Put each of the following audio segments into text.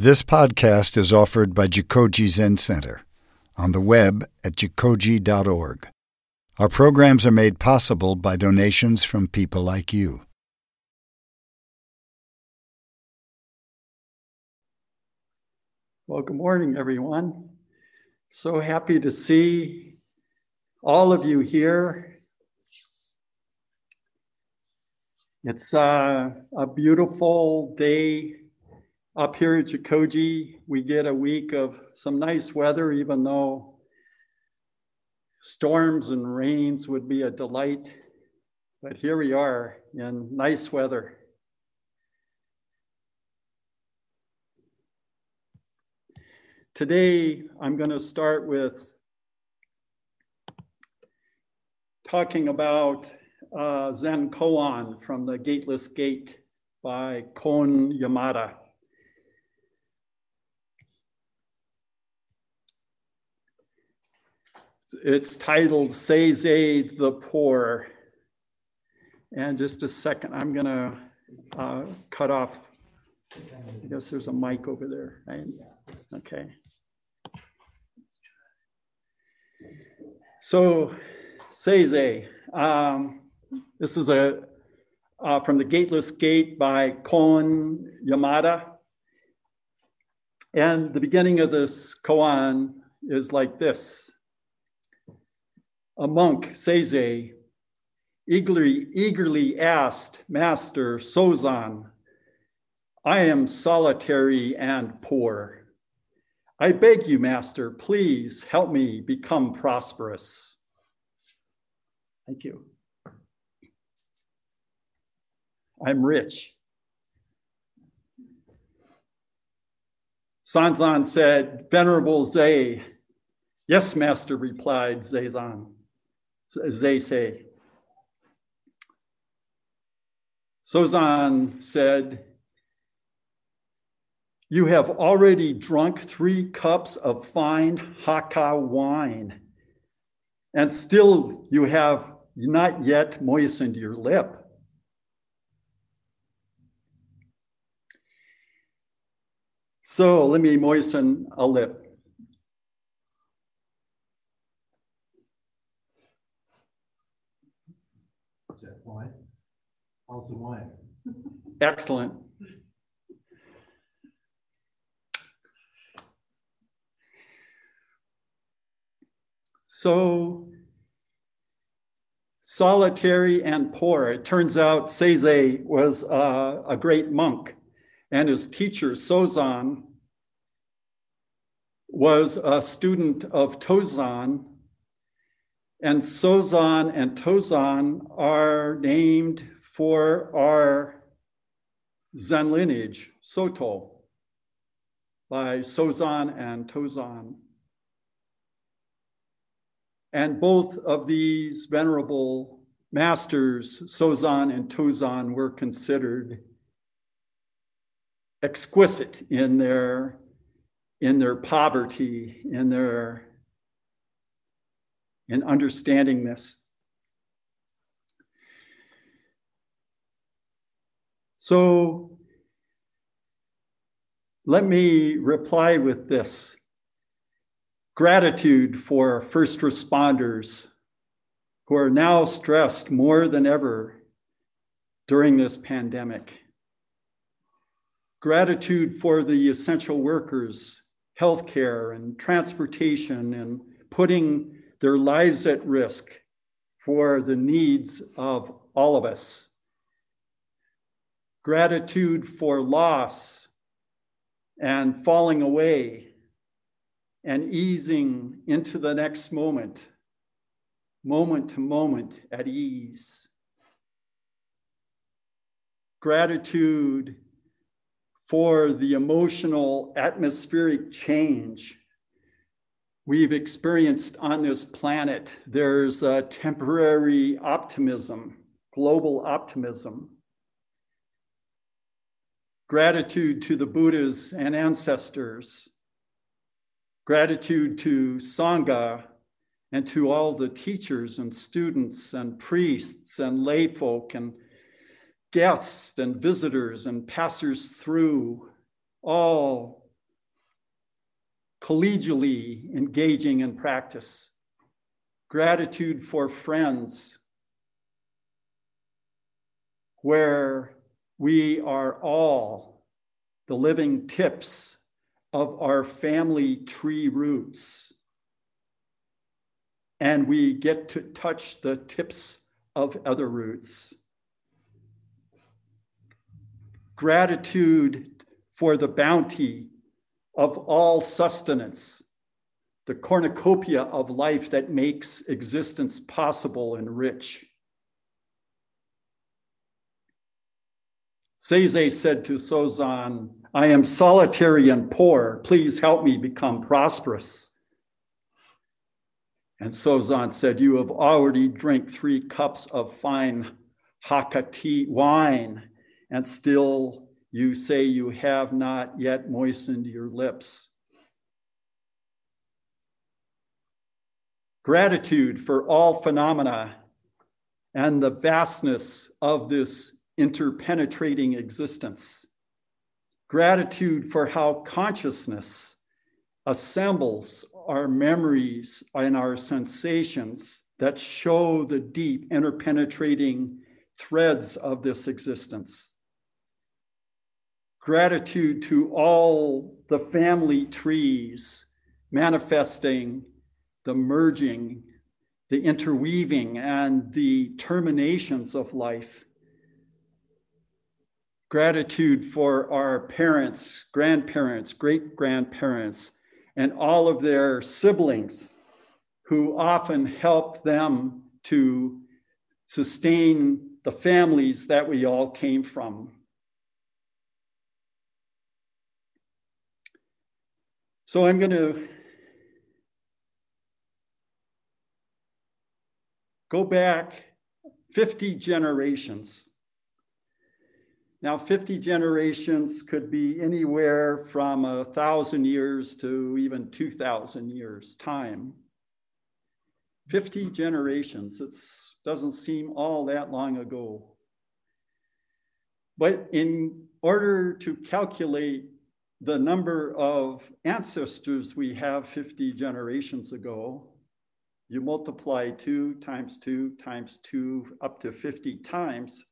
This podcast is offered by Jikoji Zen Center on the web at jikoji.org. Our programs are made possible by donations from people like you. Well, good morning, everyone. So happy to see all of you here. It's a beautiful day. Up here at Jikoji, we get a week of some nice weather, even though storms and rains would be a delight. But here we are in nice weather. Today, I'm going to start with talking about Zen koan from the Gateless Gate by Koun Yamada. It's titled Seizei the Poor. And just a second, I'm going to cut off. I guess there's a mic over there, right? Okay. So Seizei, this is from the Gateless Gate by Koun Yamada. And the beginning of this koan is like this. A monk, Seizei, eagerly asked Master Sozan, I am solitary and poor. I beg you, Master, please help me become prosperous. Thank you. I'm rich. Sanzan said, Venerable Zei. Yes, Master, replied Seizei. Seizei. Sozan said, you have already drunk 3 cups of fine Hakka wine, and still you have not yet moistened your lip. So let me moisten a lip. Wine. Also wine. Excellent. So solitary and poor. It turns out Seizei was a great monk, and his teacher Sozan was a student of Tozan. And Sozan and Tozan are named for our Zen lineage, Soto, by Sozan and Tozan. And both of these venerable masters, Sozan and Tozan, were considered exquisite in their poverty, in understanding this. So let me reply with this. Gratitude for first responders who are now stressed more than ever during this pandemic. Gratitude for the essential workers, healthcare and transportation, and putting their lives at risk for the needs of all of us. Gratitude for loss and falling away and easing into the next moment, moment to moment at ease. Gratitude for the emotional atmospheric change we've experienced on this planet. There's a temporary optimism, global optimism. Gratitude to the Buddhas and ancestors. Gratitude to Sangha and to all the teachers and students and priests and lay folk and guests and visitors and passers through, all collegially engaging in practice, gratitude for friends, where we are all the living tips of our family tree roots, and we get to touch the tips of other roots. Gratitude for the bounty of all sustenance, the cornucopia of life that makes existence possible and rich. Seizei said to Sozan, "I am solitary and poor. Please help me become prosperous." And Sozan said, "You have already drank 3 cups of fine Hakka tea wine, and still you say you have not yet moistened your lips." Gratitude for all phenomena and the vastness of this interpenetrating existence. Gratitude for how consciousness assembles our memories and our sensations that show the deep interpenetrating threads of this existence. Gratitude to all the family trees manifesting the merging, the interweaving, and the terminations of life. Gratitude for our parents, grandparents, great-grandparents, and all of their siblings who often help them to sustain the families that we all came from. So I'm going to go back 50 generations. Now, 50 generations could be anywhere from 1,000 years to even 2,000 years time. 50 generations, it doesn't seem all that long ago. But in order to calculate the number of ancestors we have 50 generations ago, you multiply 2 times 2 times 2 up to 50 times.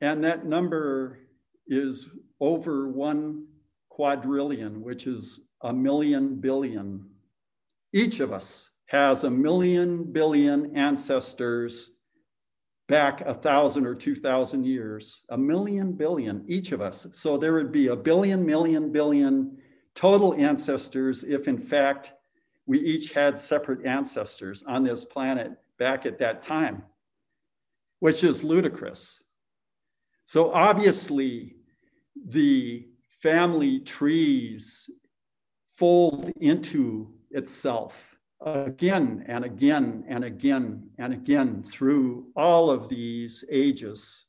And that number is over 1 quadrillion, which is 1 million billion. Each of us has 1 million billion ancestors back 1,000 or 2,000 years, 1 million billion, each of us. So there would be 1 billion, million, billion total ancestors if in fact we each had separate ancestors on this planet back at that time, which is ludicrous. So obviously, the family trees fold into itself again and again and again and again through all of these ages.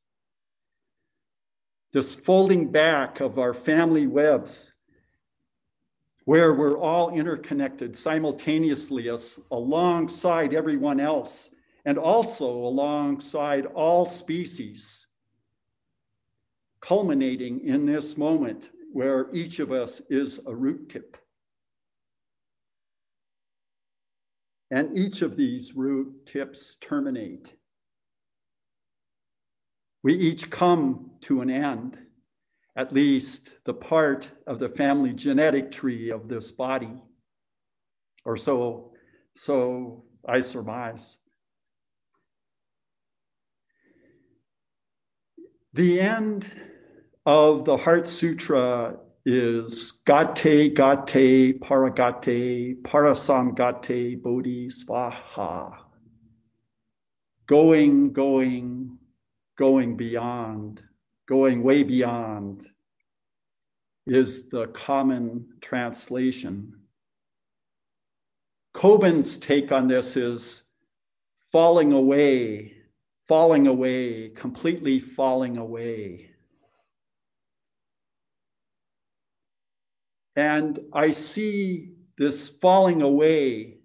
This folding back of our family webs, where we're all interconnected simultaneously alongside everyone else, and also alongside all species, culminating in this moment where each of us is a root tip. And each of these root tips terminate. We each come to an end, at least the part of the family genetic tree of this body, or so I surmise. The end of the Heart Sutra is Gate Gate Paragate Parasam Gate Bodhi Svaha. Going, going, going beyond, going way beyond is the common translation. Koben's take on this is falling away, completely falling away. And I see this falling away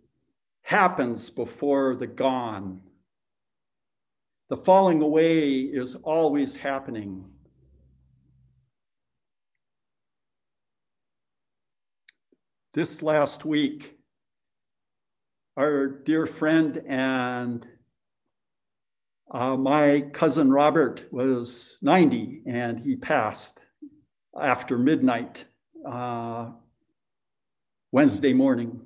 happens before the gone. The falling away is always happening. This last week, our dear friend and my cousin Robert was 90 and he passed after midnight Wednesday morning,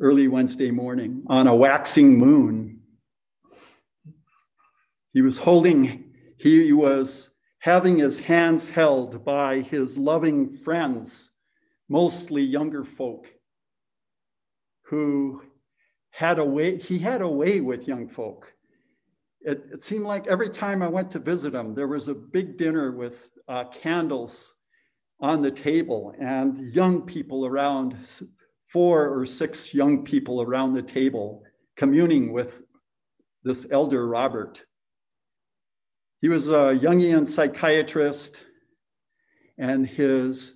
early Wednesday morning on a waxing moon. He was having his hands held by his loving friends, mostly younger folk who had a way, he had a way with young folk. It seemed like every time I went to visit him, there was a big dinner with candles on the table and young people around, 4 or 6 young people around the table communing with this elder Robert. He was a Jungian psychiatrist, and his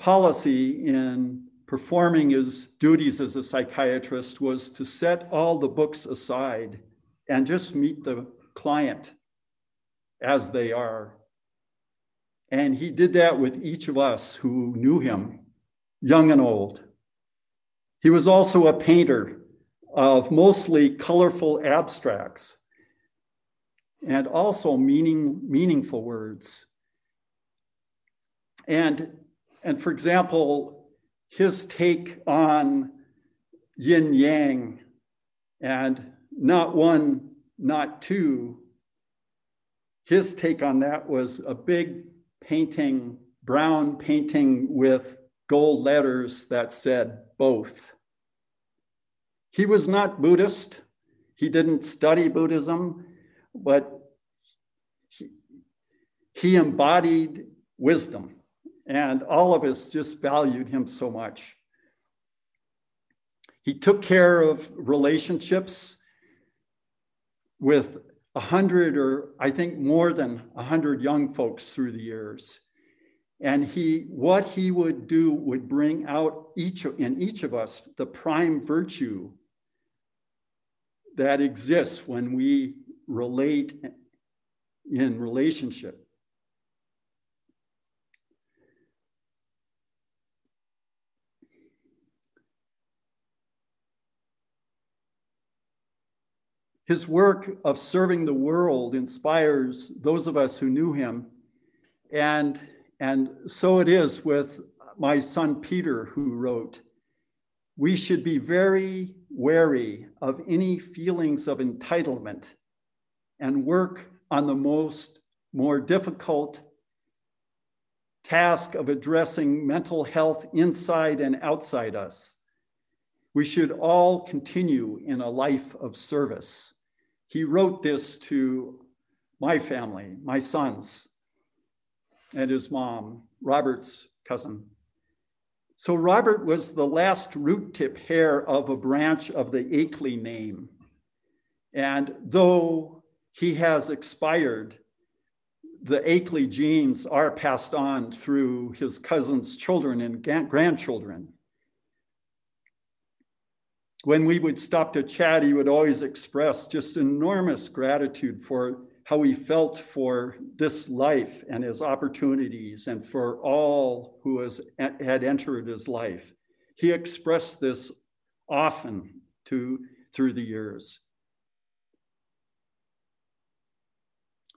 policy in performing his duties as a psychiatrist was to set all the books aside and just meet the client as they are. And he did that with each of us who knew him, young and old. He was also a painter of mostly colorful abstracts and also meaningful words. And for example, his take on yin yang and not one, not two, his take on that was a big painting, brown painting with gold letters that said both. He was not Buddhist. He didn't study Buddhism, but he embodied wisdom, and all of us just valued him so much. He took care of relationships with 100 or I think more than 100 young folks through the years. And what he would do would bring out in each of us the prime virtue that exists when we relate in relationship. His work of serving the world inspires those of us who knew him. And so it is with my son Peter, who wrote, "We should be very wary of any feelings of entitlement and work on the more difficult task of addressing mental health inside and outside us. We should all continue in a life of service." He wrote this to my family, my sons, and his mom, Robert's cousin. So Robert was the last root tip hair of a branch of the Akeley name. And though he has expired, the Akeley genes are passed on through his cousins' children and grandchildren. When we would stop to chat, he would always express just enormous gratitude for how he felt for this life and his opportunities and for all who had entered his life. He expressed this often through the years.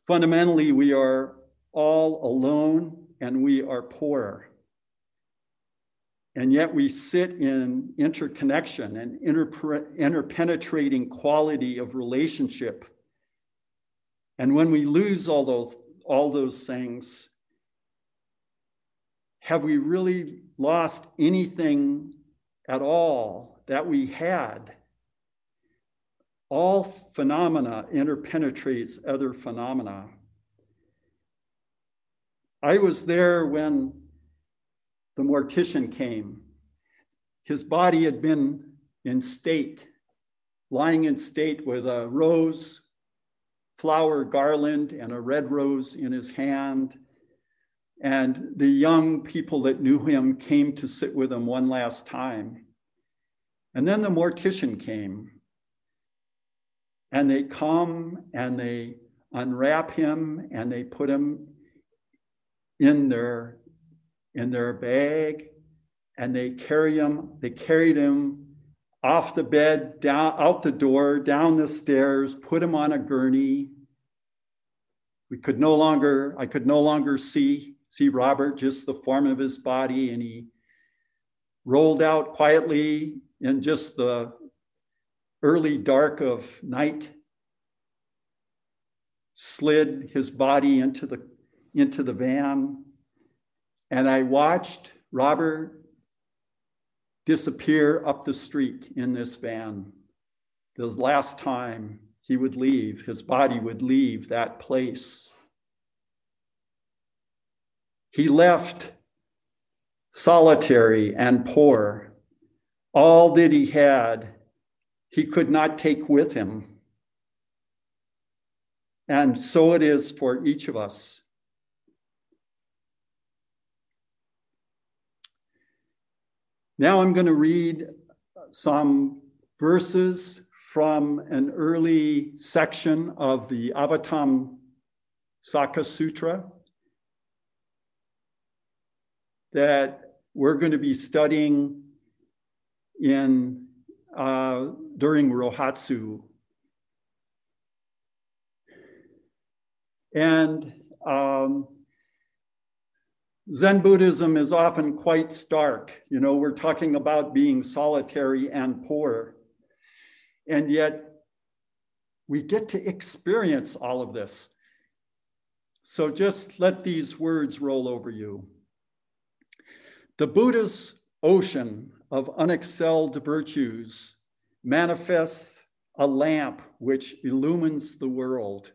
Fundamentally, we are all alone and we are poor. And yet we sit in interconnection and interpenetrating quality of relationship. And when we lose all those things, have we really lost anything at all that we had? All phenomena interpenetrates other phenomena. I was there when the mortician came. His body had been lying in state with a rose flower garland and a red rose in his hand. And the young people that knew him came to sit with him one last time. And then the mortician came, and they come and they unwrap him and they put him in their bag, and they carried him off the bed, down out the door, down the stairs, put him on a gurney. I could no longer see Robert, just the form of his body, and he rolled out quietly in just the early dark of night, slid his body into the van, and I watched Robert disappear up the street in this van. The last time he would leave, his body would leave that place. He left solitary and poor. All that he had, he could not take with him. And so it is for each of us. Now I'm going to read some verses from an early section of the Avatamsaka Sutra that we're going to be studying in during Rohatsu. And Zen Buddhism is often quite stark. You know, we're talking about being solitary and poor, and yet we get to experience all of this. So just let these words roll over you. The Buddha's ocean of unexcelled virtues manifests a lamp which illumines the world,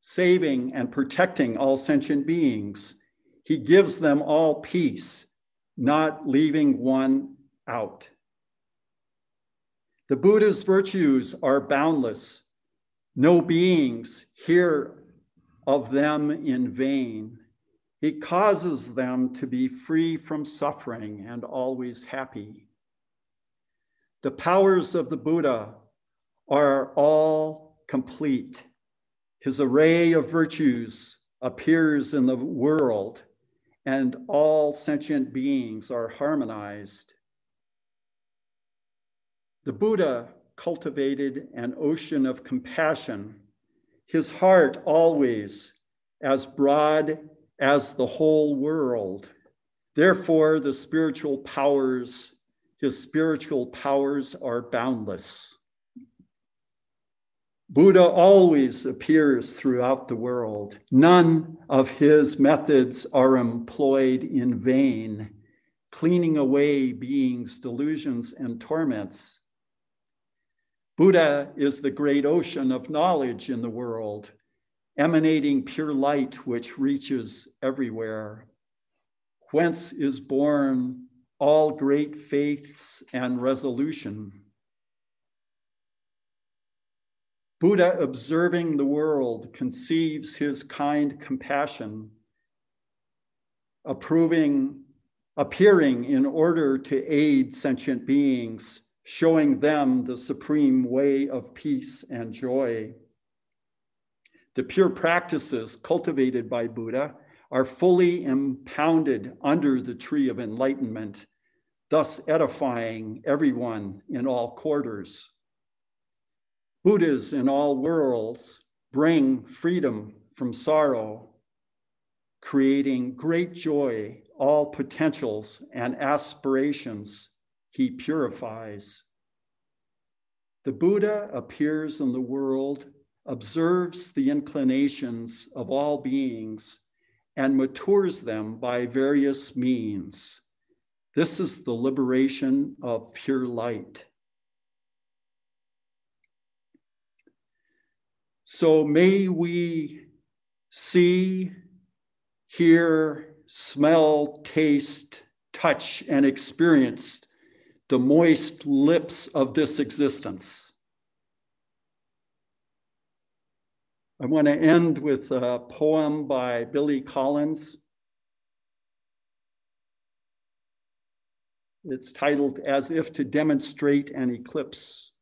saving and protecting all sentient beings. He gives them all peace, not leaving one out. The Buddha's virtues are boundless. No beings hear of them in vain. He causes them to be free from suffering and always happy. The powers of the Buddha are all complete. His array of virtues appears in the world, and all sentient beings are harmonized. The Buddha cultivated an ocean of compassion, his heart always as broad as the whole world. Therefore, his spiritual powers are boundless. Buddha always appears throughout the world. None of his methods are employed in vain, cleaning away beings' delusions and torments. Buddha is the great ocean of knowledge in the world, emanating pure light which reaches everywhere. Whence is born all great faiths and resolution. Buddha, observing the world, conceives his kind compassion, appearing in order to aid sentient beings, showing them the supreme way of peace and joy. The pure practices cultivated by Buddha are fully impounded under the tree of enlightenment, thus edifying everyone in all quarters. Buddhas in all worlds bring freedom from sorrow, creating great joy, all potentials and aspirations he purifies. The Buddha appears in the world, observes the inclinations of all beings, and matures them by various means. This is the liberation of pure light. So may we see, hear, smell, taste, touch, and experience the moist lips of this existence. I want to end with a poem by Billy Collins. It's titled, As If to Demonstrate an Eclipse.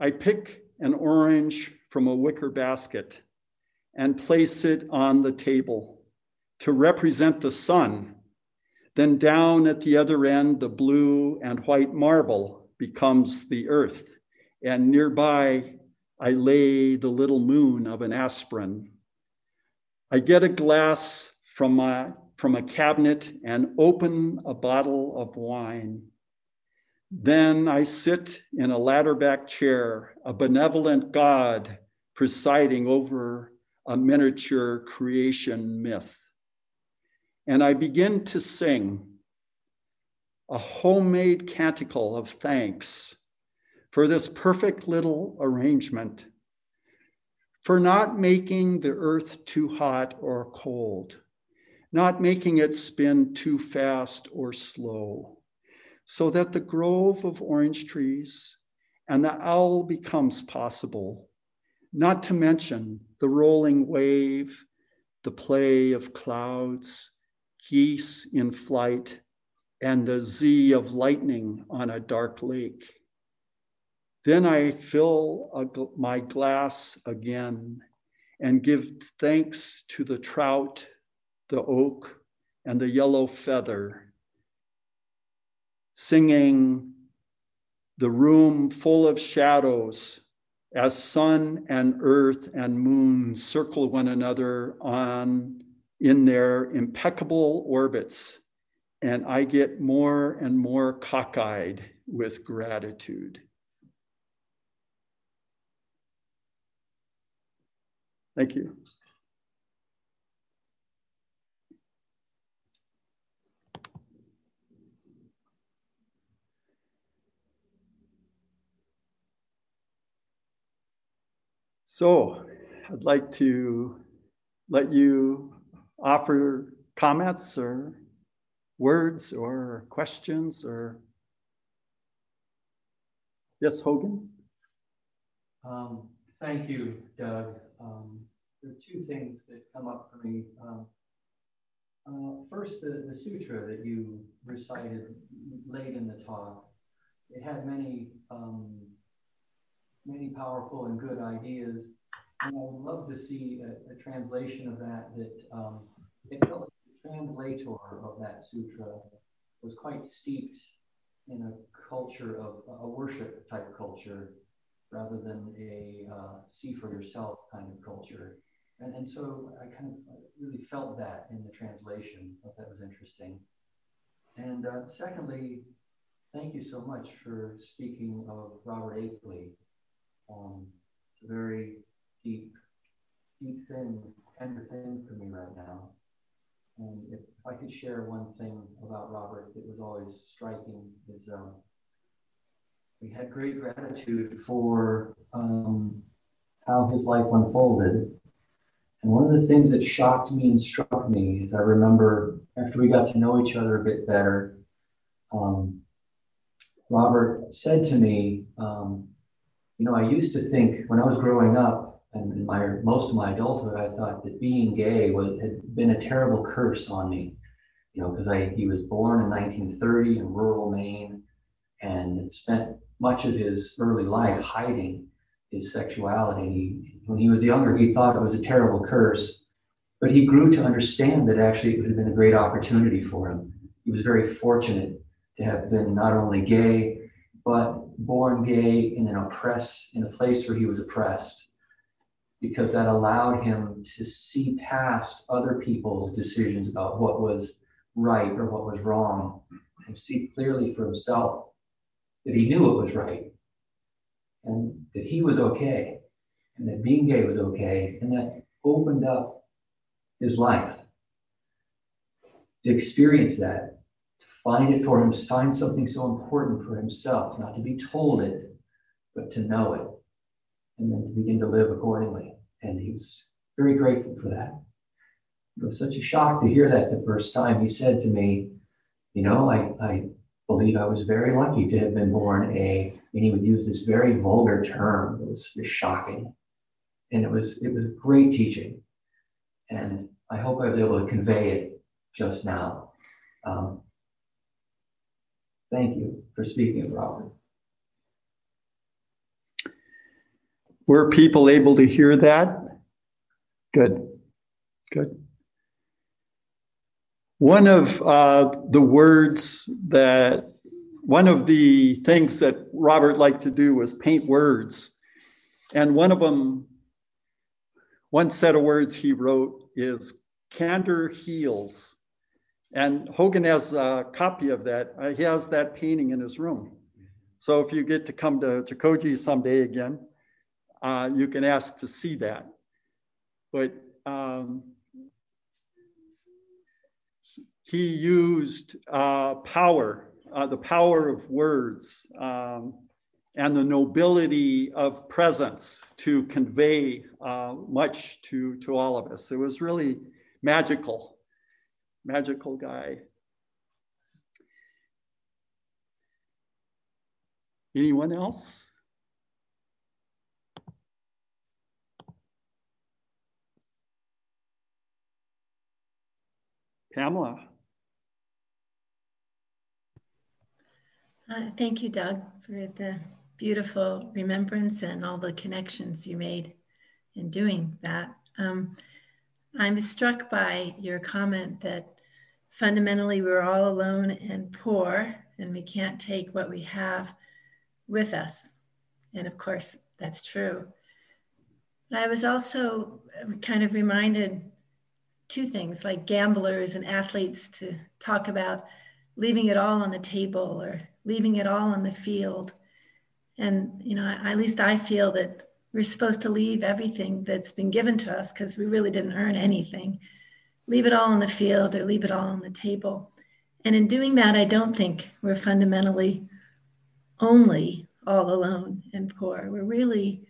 I pick an orange from a wicker basket and place it on the table to represent the sun. Then down at the other end, the blue and white marble becomes the earth. And nearby, I lay the little moon of an aspirin. I get a glass from a cabinet and open a bottle of wine. Then I sit in a ladder-back chair, a benevolent god presiding over a miniature creation myth. And I begin to sing a homemade canticle of thanks for this perfect little arrangement, for not making the earth too hot or cold, not making it spin too fast or slow, so that the grove of orange trees and the owl becomes possible, not to mention the rolling wave, the play of clouds, geese in flight, and the Z of lightning on a dark lake. Then I fill my glass again and give thanks to the trout, the oak, and the yellow feather, singing the room full of shadows as sun and earth and moon circle one another in their impeccable orbits, and I get more and more cockeyed with gratitude. Thank you. So I'd like to let you offer comments or words or questions or, yes, Hogan? Thank you, Doug. There are two things that come up for me. First, the sutra that you recited late in the talk, it had many powerful and good ideas. And I would love to see a translation of that it felt like the translator of that sutra was quite steeped in a culture of a worship type culture rather than a see for yourself kind of culture. And so I kind of really felt that in the translation. I thought that was interesting. And secondly, thank you so much for speaking of Robert Akeley. It's a very deep thing, tender thing for me right now. And if I could share one thing about Robert that was always striking is we had great gratitude for how his life unfolded. And one of the things that shocked me and struck me is I remember after we got to know each other a bit better, Robert said to me, you know, I used to think when I was growing up and in most of my adulthood, I thought that being gay had been a terrible curse on me, you know, because he was born in 1930 in rural Maine and spent much of his early life hiding his sexuality. When he was younger, he thought it was a terrible curse, but he grew to understand that actually it would have been a great opportunity for him. He was very fortunate to have been not only gay, but born gay in a place where he was oppressed, because that allowed him to see past other people's decisions about what was right or what was wrong, and see clearly for himself that he knew it was right, and that he was okay, and that being gay was okay, and that opened up his life to experience that. Find it for him, find something so important for himself, not to be told it, but to know it, and then to begin to live accordingly. And he was very grateful for that. It was such a shock to hear that the first time. He said to me, you know, I believe I was very lucky to have been born a, and he would use this very vulgar term that was just shocking. And it was great teaching. And I hope I was able to convey it just now. Thank you for speaking of Robert. Were people able to hear that? Good. One of the things that Robert liked to do was paint words. And one of them, one set of words he wrote is candor heals. And Hogan has a copy of that. He has that painting in his room. So if you get to come to Jikoji someday again, you can ask to see that. But he used the power of words and the nobility of presence to convey much to all of us. It was really magical, magical guy. Anyone else? Pamela. Thank you, Doug, for the beautiful remembrance and all the connections you made in doing that. I'm struck by your comment that fundamentally we're all alone and poor and we can't take what we have with us. And of course, that's true. But I was also kind of reminded two things, like gamblers and athletes to talk about leaving it all on the table or leaving it all on the field. And, you know, at least I feel that we're supposed to leave everything that's been given to us because we really didn't earn anything. Leave it all on the field or leave it all on the table. And in doing that, I don't think we're fundamentally only all alone and poor. We're really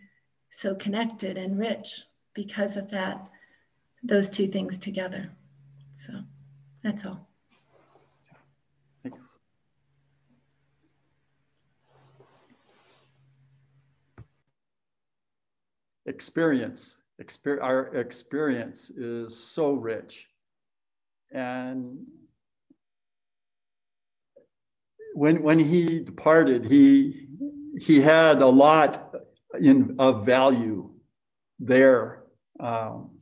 so connected and rich because of that, those two things together. So that's all. Thanks. Experience. Our experience is so rich. And when he departed, he had a lot of value there. And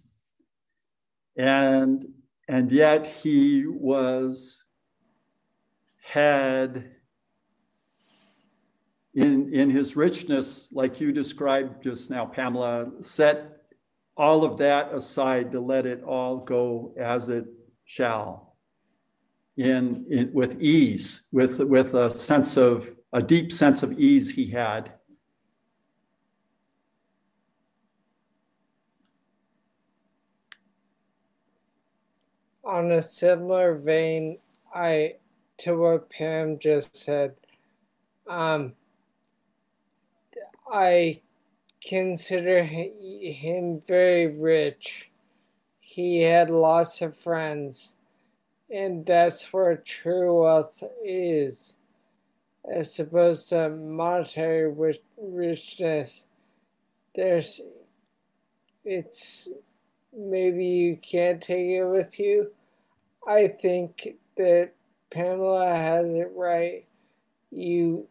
yet he had in his richness, like you described just now, Pamela, set all of that aside to let it all go as it shall, with ease, with a sense of, a deep sense of ease he had. On a similar vein, to what Pam just said, I consider him very rich. He had lots of friends, and that's where true wealth is, as opposed to monetary richness. Maybe you can't take it with you. I think that Pamela has it right. You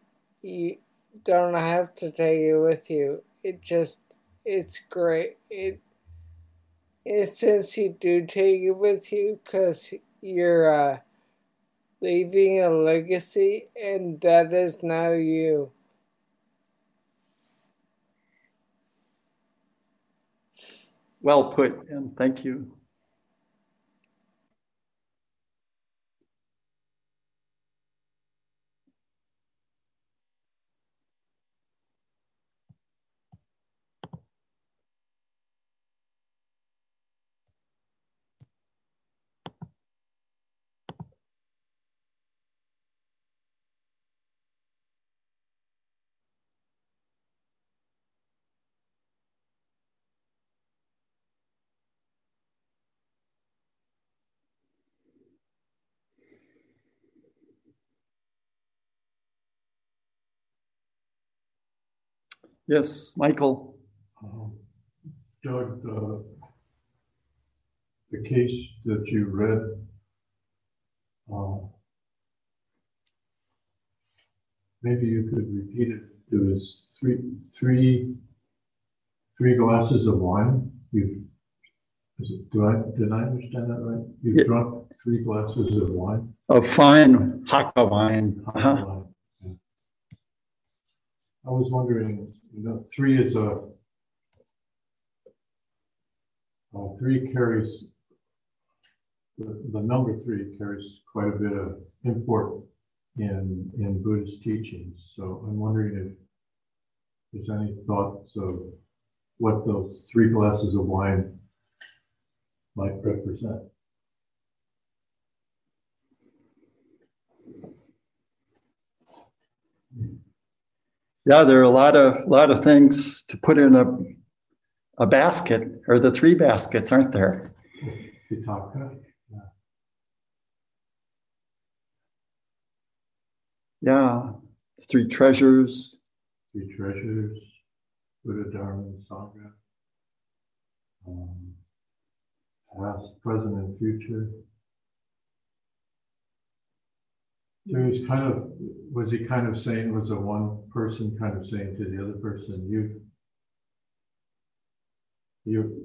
don't have to take it with you. It's great. In a sense, you do take it with you because you're leaving a legacy, and that is now you. Well put, and thank you. Yes, Michael. Doug, the case that you read maybe you could repeat it. There was three glasses of wine. You Did I understand that right? You drunk 3 glasses of wine? Of fine Hakka wine. Wine. Yeah. I was wondering, you know, 3 is a, 3 carries, the number 3 carries quite a bit of import in Buddhist teachings. So I'm wondering if there's any thoughts of what those 3 glasses of wine might represent. Yeah, there are a lot of things to put in a basket, or the 3 baskets, aren't there? Pitaka. Yeah, 3 treasures. 3 treasures, Buddha, Dharma, and Sangha. Past, present, and future. There was kind of, was he kind of saying, was a one person kind of saying to the other person,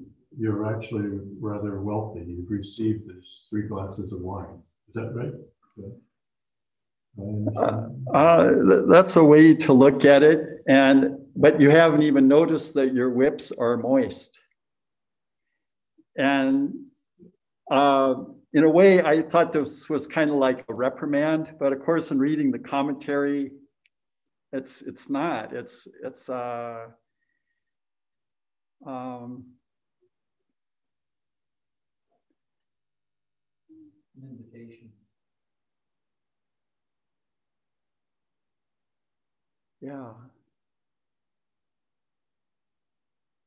you're actually rather wealthy. You've received this 3 glasses of wine. Is that right? Yeah. That's a way to look at it, but you haven't even noticed that your lips are moist. And in a way, I thought this was kind of like a reprimand, but of course, in reading the commentary, it's not. An invitation. Yeah.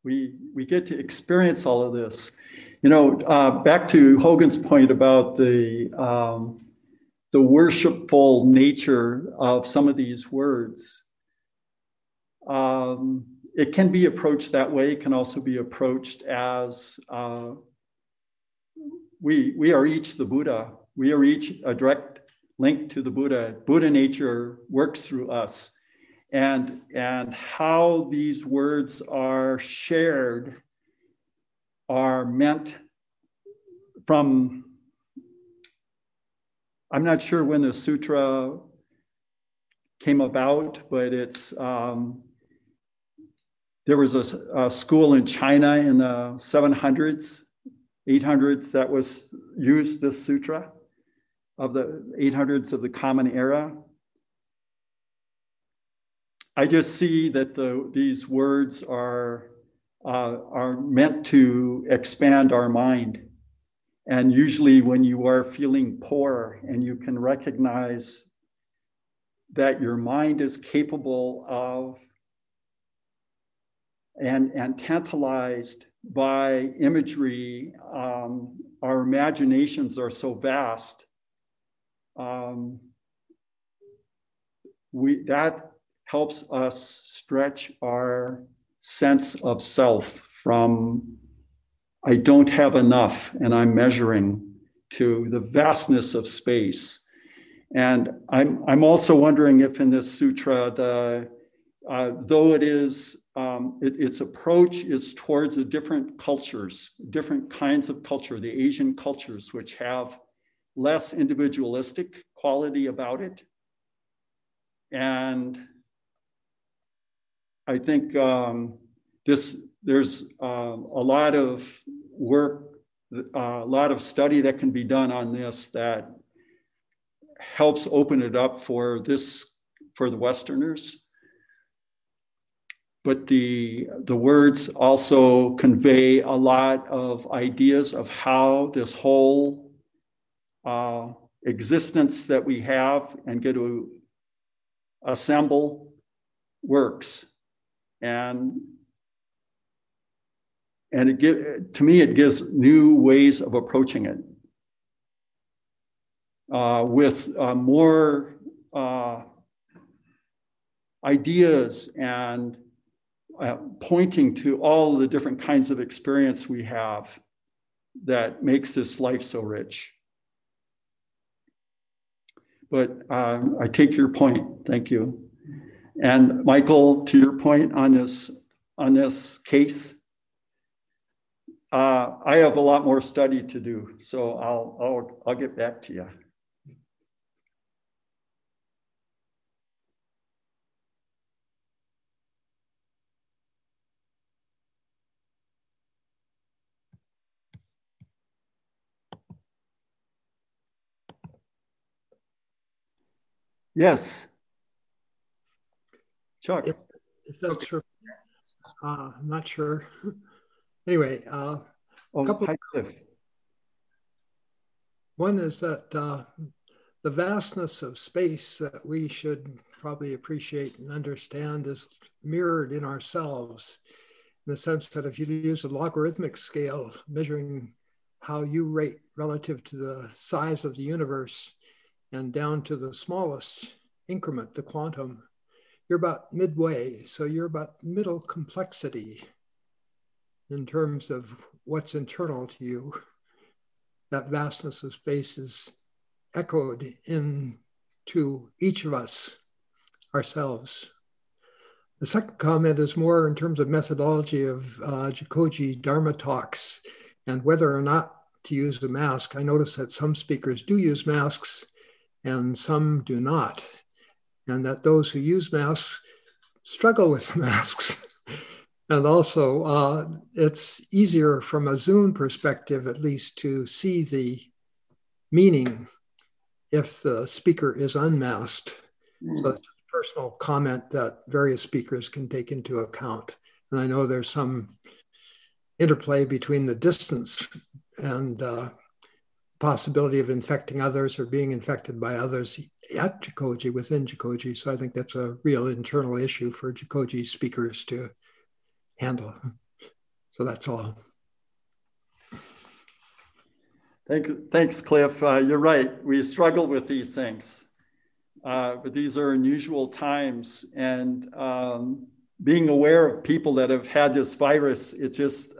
We get to experience all of this. You know, back to Hogan's point about the worshipful nature of some of these words. It can be approached that way. It can also be approached as we are each the Buddha. We are each a direct link to the Buddha. Buddha nature works through us. And how these words are shared are meant from, I'm not sure when the sutra came about, but it's, there was a school in China in the 700s, 800s that was used this sutra of the 800s of the Common Era. I just see that these words are meant to expand our mind. And usually when you are feeling poor and you can recognize that your mind is capable of and tantalized by imagery, our imaginations are so vast. That helps us stretch our sense of self from I don't have enough and I'm measuring to the vastness of space. And I'm also wondering if in this sutra, though it is, its approach is towards the different cultures, different kinds of culture, the Asian cultures, which have less individualistic quality about it. And I think there's a lot of work, a lot of study that can be done on this that helps open it up for the Westerners. But the words also convey a lot of ideas of how this whole existence that we have and get to assemble works. And to me, it gives new ways of approaching it with more ideas and pointing to all the different kinds of experience we have that makes this life so rich. But I take your point. Thank you. And Michael, to your point on this case, I have a lot more study to do, so I'll get back to you. Yes, Chuck. If that's true, I'm not sure. Anyway, a couple of, one is that the vastness of space that we should probably appreciate and understand is mirrored in ourselves, in the sense that if you use a logarithmic scale measuring how you rate relative to the size of the universe and down to the smallest increment, the quantum, you're about midway. So you're about middle complexity in terms of what's internal to you. That vastness of space is echoed into each of us, ourselves. The second comment is more in terms of methodology of Jikoji Dharma talks and whether or not to use a mask. I notice that some speakers do use masks and some do not. And that those who use masks struggle with masks. And also, it's easier from a Zoom perspective, at least, to see the meaning if the speaker is unmasked. So it's a personal comment that various speakers can take into account. And I know there's some interplay between the distance and possibility of infecting others or being infected by others at Jikoji, within Jikoji. So I think that's a real internal issue for Jikoji speakers to handle. So that's all. Thanks, Cliff. You're right. We struggle with these things, but these are unusual times. And being aware of people that have had this virus, it just,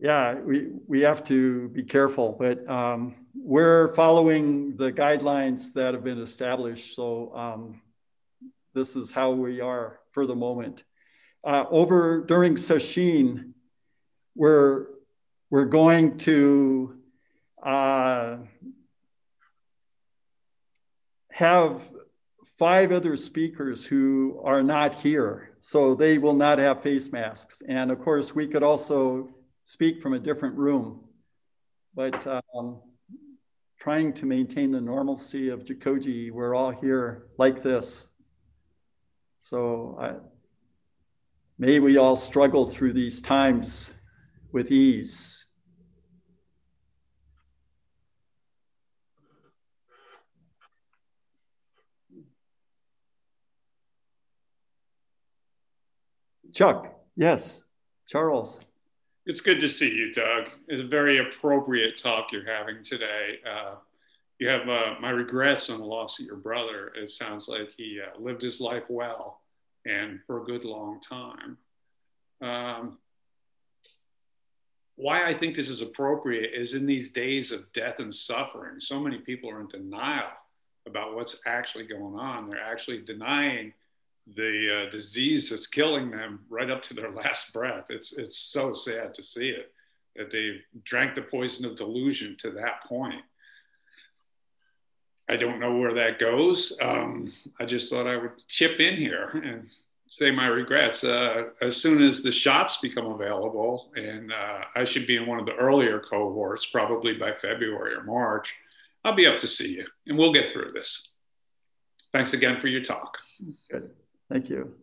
yeah, we have to be careful, but we're following the guidelines that have been established. So this is how we are for the moment. Over during Sesshin, we're going to have 5 other speakers who are not here. So they will not have face masks. And of course, we could also speak from a different room, but trying to maintain the normalcy of Jikoji, we're all here like this. So may we all struggle through these times with ease. Chuck, yes, Charles. It's good to see you, Doug. It's a very appropriate talk you're having today. You have my regrets on the loss of your brother. It sounds like he lived his life well and for a good long time. Why I think this is appropriate is in these days of death and suffering, so many people are in denial about what's actually going on. They're actually denying the disease that's killing them right up to their last breath. It's so sad to see it, that they drank the poison of delusion to that point. I don't know where that goes. I just thought I would chip in here and say my regrets. As soon as the shots become available, and I should be in one of the earlier cohorts, probably by February or March, I'll be up to see you and we'll get through this. Thanks again for your talk. Good. Thank you.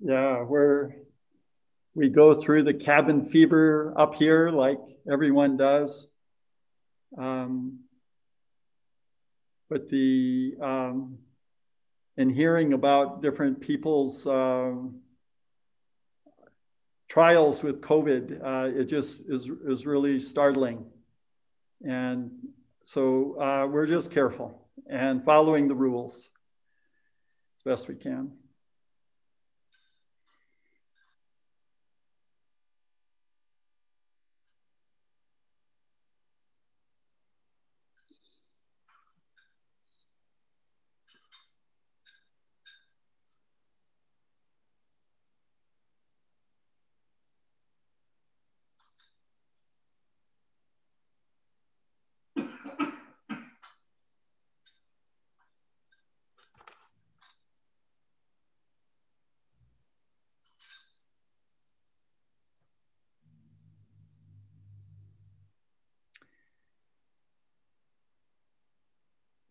Yeah, we go through the cabin fever up here like everyone does. But the, in hearing about different people's trials with COVID, it just is really startling. And so we're just careful and following the rules as best we can.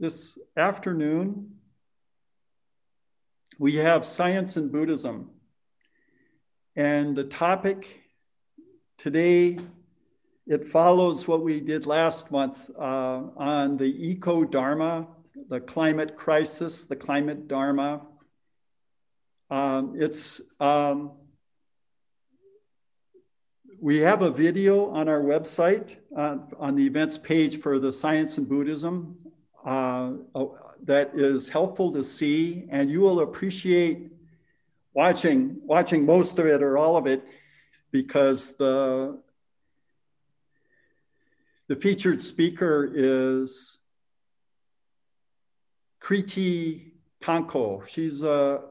This afternoon, we have Science and Buddhism. And the topic today, it follows what we did last month on the eco-dharma, the climate crisis, the climate dharma. We have a video on our website, on the events page for the Science and Buddhism that is helpful to see, and you will appreciate watching most of it or all of it, because the featured speaker is Kriti Kanko. She's a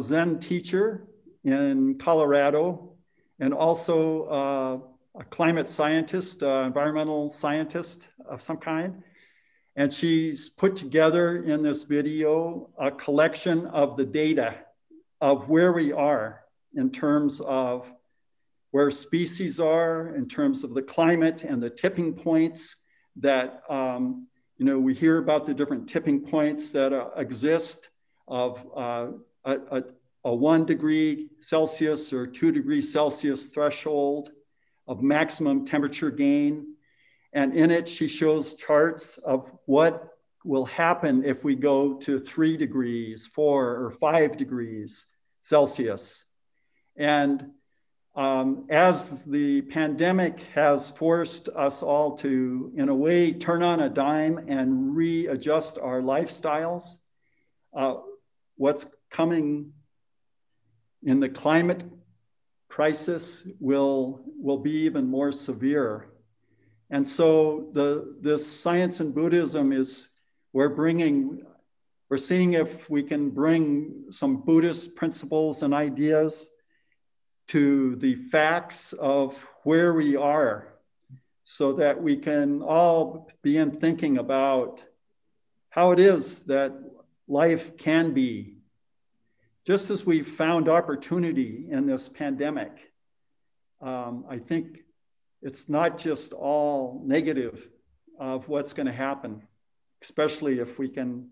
Zen teacher in Colorado, and also a climate scientist, environmental scientist of some kind. And she's put together in this video a collection of the data of where we are in terms of where species are, in terms of the climate and the tipping points that, you know, we hear about the different tipping points that exist of a 1 degree Celsius or 2 degree Celsius threshold of maximum temperature gain. And in it, she shows charts of what will happen if we go to 3 degrees, 4 or 5 degrees Celsius. And as the pandemic has forced us all to, in a way, turn on a dime and readjust our lifestyles, what's coming in the climate crisis will be even more severe. And so this Science and Buddhism is, we're seeing if we can bring some Buddhist principles and ideas to the facts of where we are, so that we can all begin thinking about how it is that life can be. Just as we found opportunity in this pandemic, I think it's not just all negative of what's going to happen, especially if we can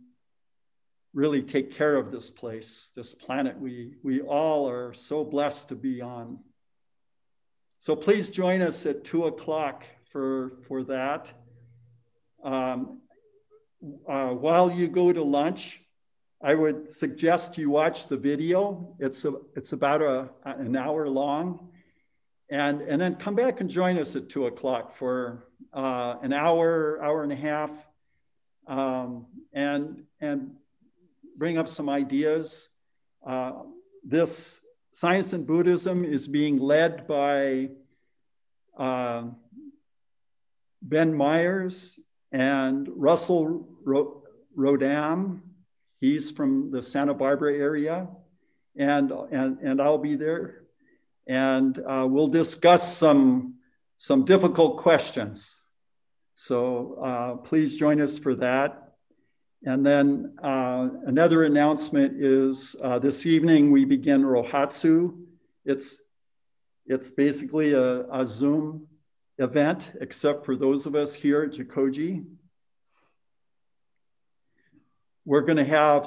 really take care of this place, this planet we all are so blessed to be on. So please join us at 2 o'clock for that. While you go to lunch, I would suggest you watch the video. It's about an hour long. And then come back and join us at 2 o'clock for an hour, hour and a half, and bring up some ideas. This Science and Buddhism is being led by Ben Myers and Russell Rodam. He's from the Santa Barbara area, and I'll be there. And we'll discuss some difficult questions. So please join us for that. And then another announcement is this evening we begin Rohatsu. It's basically a Zoom event, except for those of us here at Jikoji. We're going to have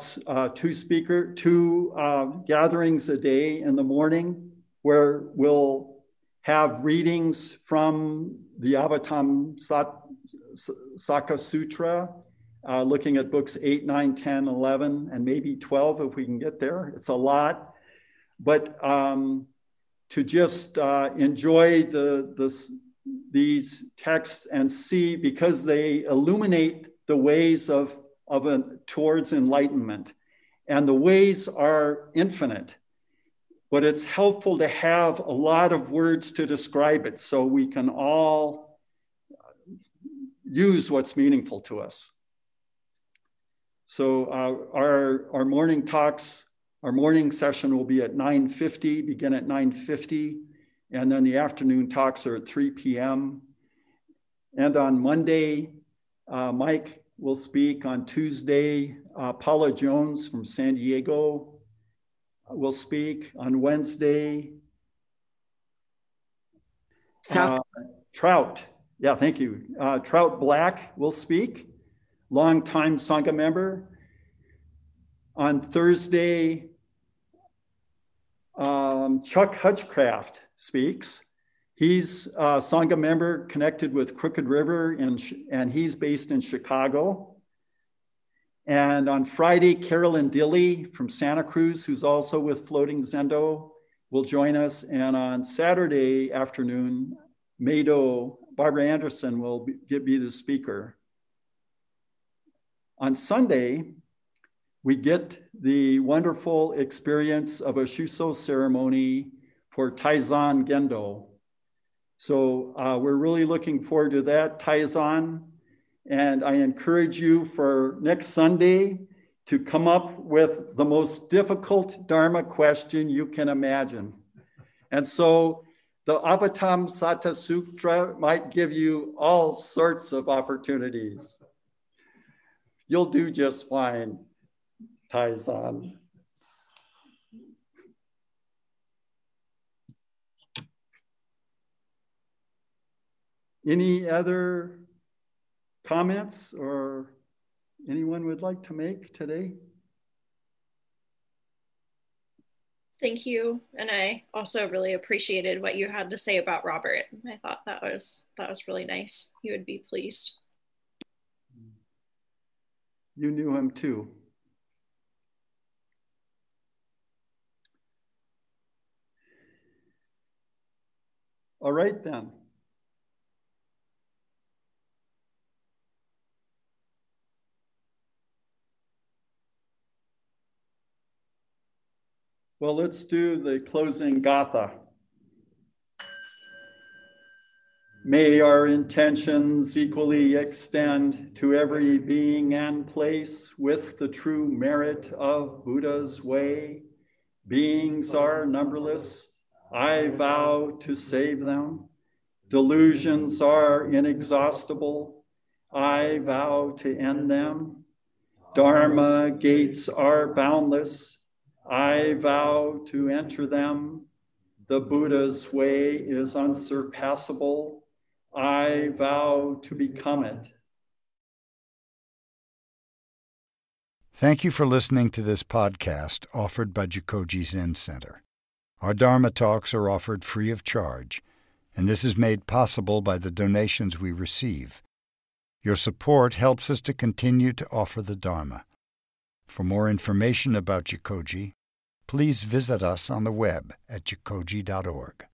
two gatherings a day in the morning, where we'll have readings from the Avatamsaka Sutra, looking at books 8, 9, 10, 11, and maybe 12 if we can get there. It's a lot, but to just enjoy these texts and see, because they illuminate the ways towards enlightenment. And the ways are infinite. But it's helpful to have a lot of words to describe it so we can all use what's meaningful to us. So our morning talks, our morning session will be at 9:50, begin at 9:50, and then the afternoon talks are at 3 p.m. And on Monday, Mike will speak. On Tuesday, Paula Jones from San Diego will speak. On Wednesday, Trout Black will speak. longtime Sangha member. On Thursday, Chuck Hutchcraft speaks. He's a Sangha member connected with Crooked River, and he's based in Chicago. And on Friday, Carolyn Dilley from Santa Cruz, who's also with Floating Zendo, will join us. And on Saturday afternoon, Mado Barbara Anderson will be the speaker. On Sunday, we get the wonderful experience of a Shuso ceremony for Taizan Gendo. So we're really looking forward to that, Taizan. And I encourage you for next Sunday to come up with the most difficult Dharma question you can imagine. And so the Avatamsaka Sutra might give you all sorts of opportunities. You'll do just fine, Taizan. Any other comments or anyone would like to make today? Thank you. And I also really appreciated what you had to say about Robert. I thought that was really nice. He would be pleased. You knew him too. All right then. Well, let's do the closing gatha. May our intentions equally extend to every being and place with the true merit of Buddha's way. Beings are numberless. I vow to save them. Delusions are inexhaustible. I vow to end them. Dharma gates are boundless. I vow to enter them. The Buddha's way is unsurpassable. I vow to become it. Thank you for listening to this podcast offered by Jikoji Zen Center. Our Dharma talks are offered free of charge, and this is made possible by the donations we receive. Your support helps us to continue to offer the Dharma. For more information about Jikoji, please visit us on the web at jikoji.org.